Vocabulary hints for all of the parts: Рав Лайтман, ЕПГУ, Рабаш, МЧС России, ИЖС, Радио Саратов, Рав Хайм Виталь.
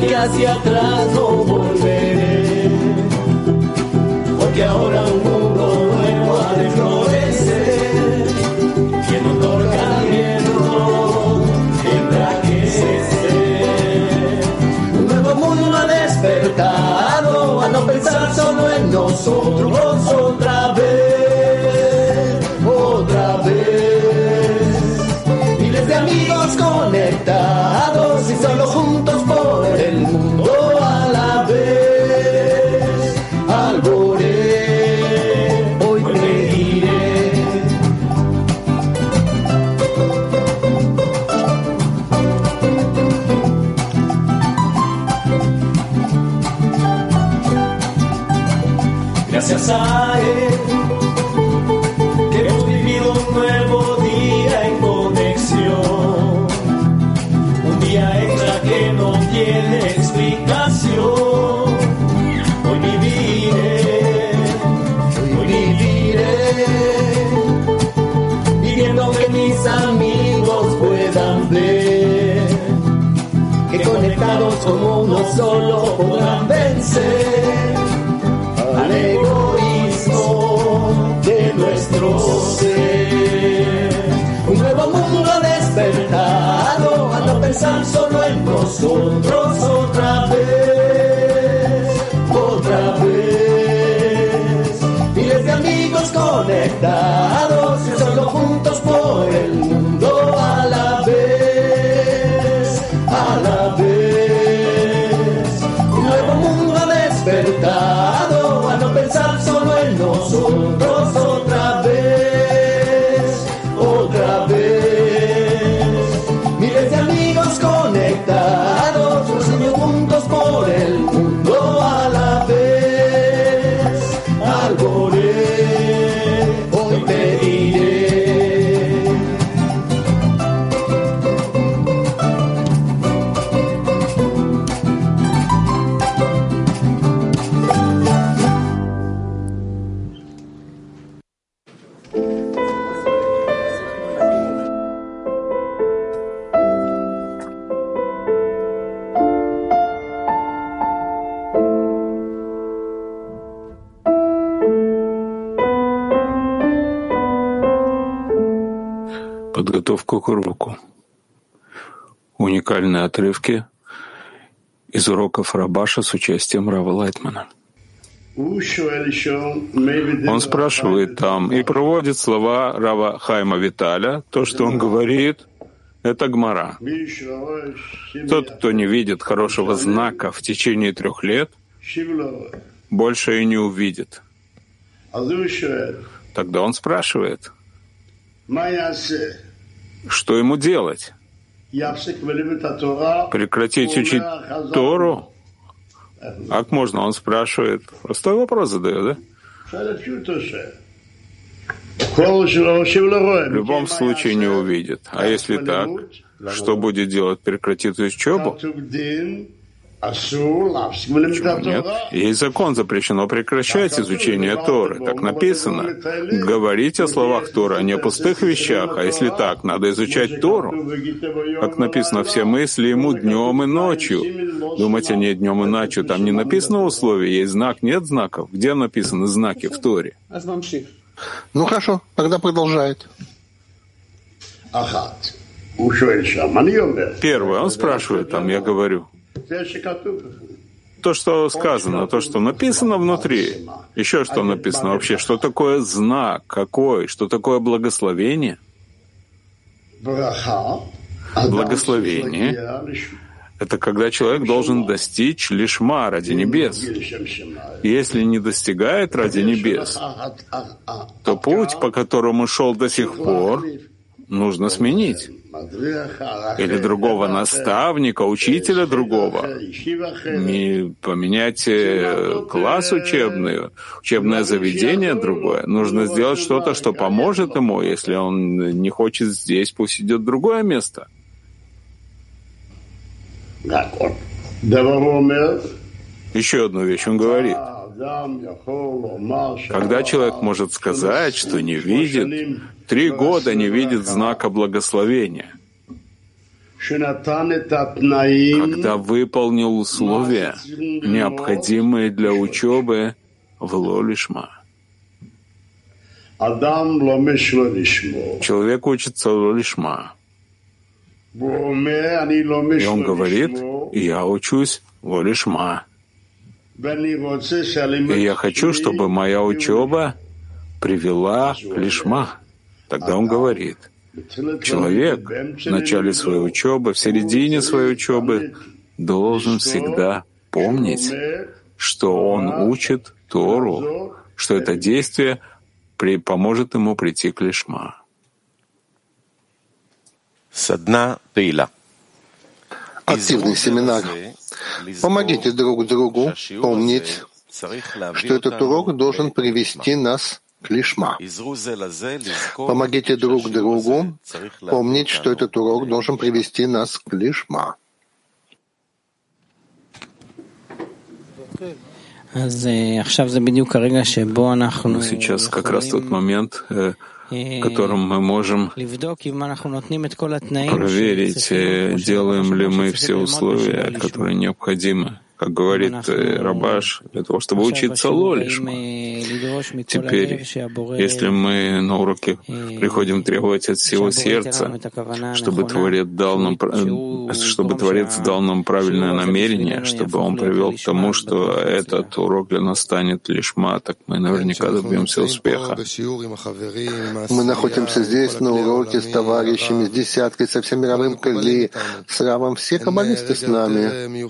sé que hacia atrás no volveré, porque ahora un mundo nuevo ha de florecer, quien otorga viento tendrá que ser, un nuevo mundo ha despertado, a no pensar solo en nosotros otra vez, otra vez, miles de amigos conectados, y solo juntos por el mundo a la vez alboré, hoy reiré. Gracias a él que hemos vivido un nuevo día en conexión, extra que no tiene explicación. Hoy viviré, pidiendo que mis amigos puedan ver que conectados como uno solo podrán vencer al egoísmo de nuestro ser. Un nuevo mundo despertado, pensar solo en nosotros otra vez, miles de amigos conectados y solo juntos por el mundo a la vez, un nuevo mundo ha despertado, a no pensar solo en nosotros otra vez, otra vez. Conectados, los juntos por el mundo a la vez. Alboré, hoy te diré. Подготовку к уроку. Уникальные отрывки из уроков Рабаша с участием Рава Лайтмана. Он спрашивает там и проводит слова Рава Хайма Виталя. То, что он говорит, это гмара. Тот, кто не видит хорошего знака в течение 3 лет, больше и не увидит. Тогда он спрашивает, что ему делать? Прекратить учить Тору? Как можно? Он спрашивает. Простой вопрос задает, да? В любом случае не увидит. А если так, что будет делать? Прекратит учебу? Почему нет? Есть закон, запрещено прекращать изучение Торы. Так написано. Говорить о словах Торы, а не о пустых вещах. А если так, надо изучать Тору. Как написано, все мысли ему днем и ночью. Думать о ней днем и ночью. Там не написано условие, есть знак, нет знаков. Где написаны знаки в Торе? Ну хорошо, тогда продолжает. Первое, он спрашивает, там я говорю. То, что сказано, то, что написано внутри, еще что написано вообще, что такое знак, какой, что такое благословение? Благословение — это когда человек должен достичь лишма ради небес. Если не достигает ради небес, то путь, по которому шел до сих пор, нужно сменить. Или другого наставника, учителя другого. Не поменять класс учебный, учебное заведение другое. Нужно сделать что-то, что поможет ему. Если он не хочет здесь, пусть идет в другое место. Еще одну вещь он говорит. Когда человек может сказать, что не видит, 3 года не видит знака благословения. когда выполнил условия, необходимые для учебы в ло-лишма. Человек учится ло-лишма. И он говорит, я учусь ло-лишма. И я хочу, чтобы моя учеба привела к лишма. Тогда он говорит, человек в начале своей учебы, в середине своей учебы должен всегда помнить, что он учит Тору, что это действие поможет ему прийти к лишма. Активный семинар. Помогите друг другу помнить, что этот урок должен привести нас к лишма. Помогите друг другу помнить, что этот урок должен привести нас к лишма. Сейчас как раз тот момент, в котором мы можем проверить, делаем ли мы все условия, которые необходимы. Как говорит Рабаш, для того, чтобы учиться ло-лишма. Теперь, если мы на уроке приходим требовать от всего сердца, чтобы Творец дал нам правильное намерение, чтобы он привел к тому, что этот урок для нас станет лишма, так мы наверняка добьемся успеха. Мы находимся здесь на уроке с товарищами, с десяткой, со всем мировым кли, с Равом, все каббалисты с нами.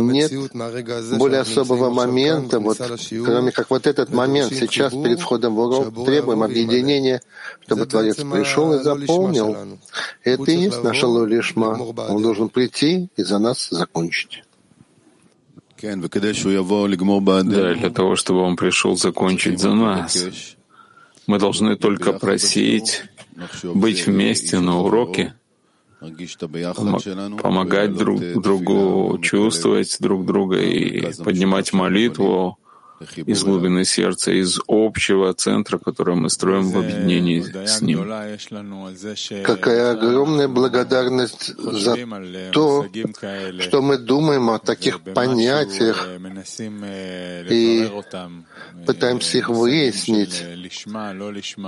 Нет более особого момента, вот, кроме как вот этот момент сейчас перед входом в урок, требуем объединения, чтобы Творец пришел и запомнил. Это и есть наша ло-лишма. Он должен прийти и за нас закончить. Да, для того, чтобы он пришел закончить за нас, мы должны только просить быть вместе на уроке, помогать друг другу, чувствовать друг друга и поднимать молитву из глубины сердца, из общего центра, который мы строим в объединении с Ним. Какая огромная благодарность за то, что мы думаем о таких понятиях и пытаемся их выяснить.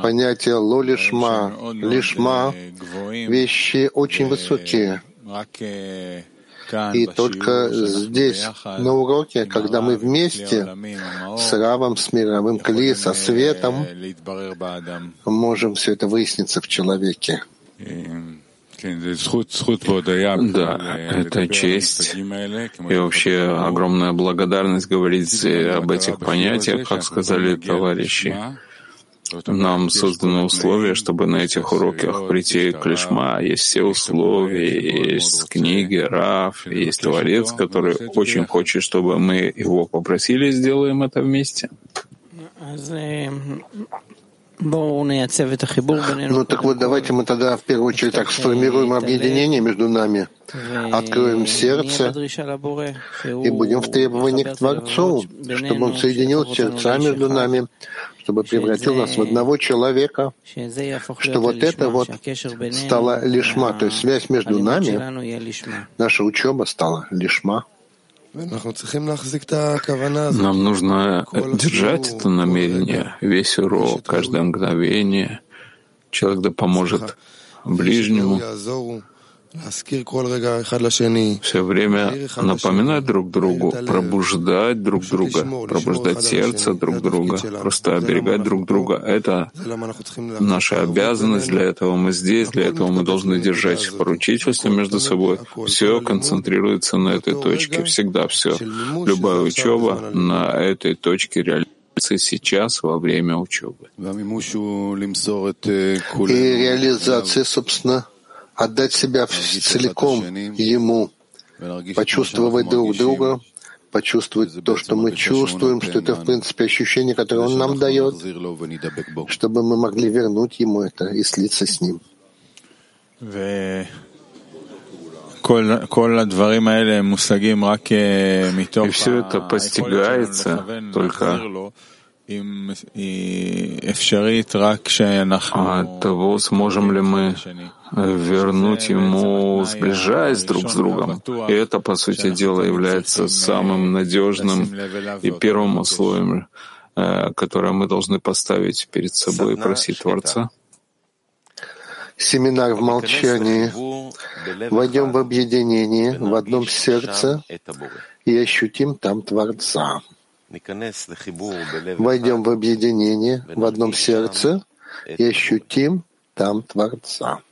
Понятие ло-лишма, лишма — вещи очень высокие. И только здесь, на уроке, когда мы вместе с Равом, с мировым кли, со светом, можем все это выясниться в человеке. Да, это честь и вообще огромная благодарность говорить об этих понятиях, как сказали товарищи. Нам созданы условия, чтобы на этих уроках прийти к лишма. Есть все условия, есть книги, Рав, есть Творец, который очень хочет, чтобы мы его попросили, сделаем это вместе. Ну так вот, давайте мы тогда в первую очередь так сформируем объединение между нами, откроем сердце и будем в требовании к Творцу, чтобы он соединил сердца между нами, чтобы превратил нас в одного человека, что вот это вот стало лишма, то есть связь между нами, наша учеба стала лишма. Нам нужно держать это намерение, весь урок, каждое мгновение. Человек да поможет ближнему. Все время напоминать друг другу, пробуждать друг друга, пробуждать сердце друг друга, просто оберегать друг друга. Это наша обязанность, для этого мы здесь, для этого мы должны держать поручительство между собой. Все концентрируется на этой точке, всегда все. Любая учеба на этой точке реализуется. Сейчас, во время учебы. И реализация, собственно, отдать себя целиком Ему, почувствовать друг друга, почувствовать то, что мы чувствуем, что это, в принципе, ощущение, которое Он нам дает, чтобы мы могли вернуть Ему это и слиться с Ним. И все это постигается только от того, сможем ли мы вернуть ему, сближаясь друг с другом. И это, по сути дела, является самым надежным и первым условием, которое мы должны поставить перед собой и просить Творца. Семинар в молчании. Войдем в объединение, в одном сердце и ощутим там Творца. Войдем в объединение, в одном сердце и ощутим там Творца.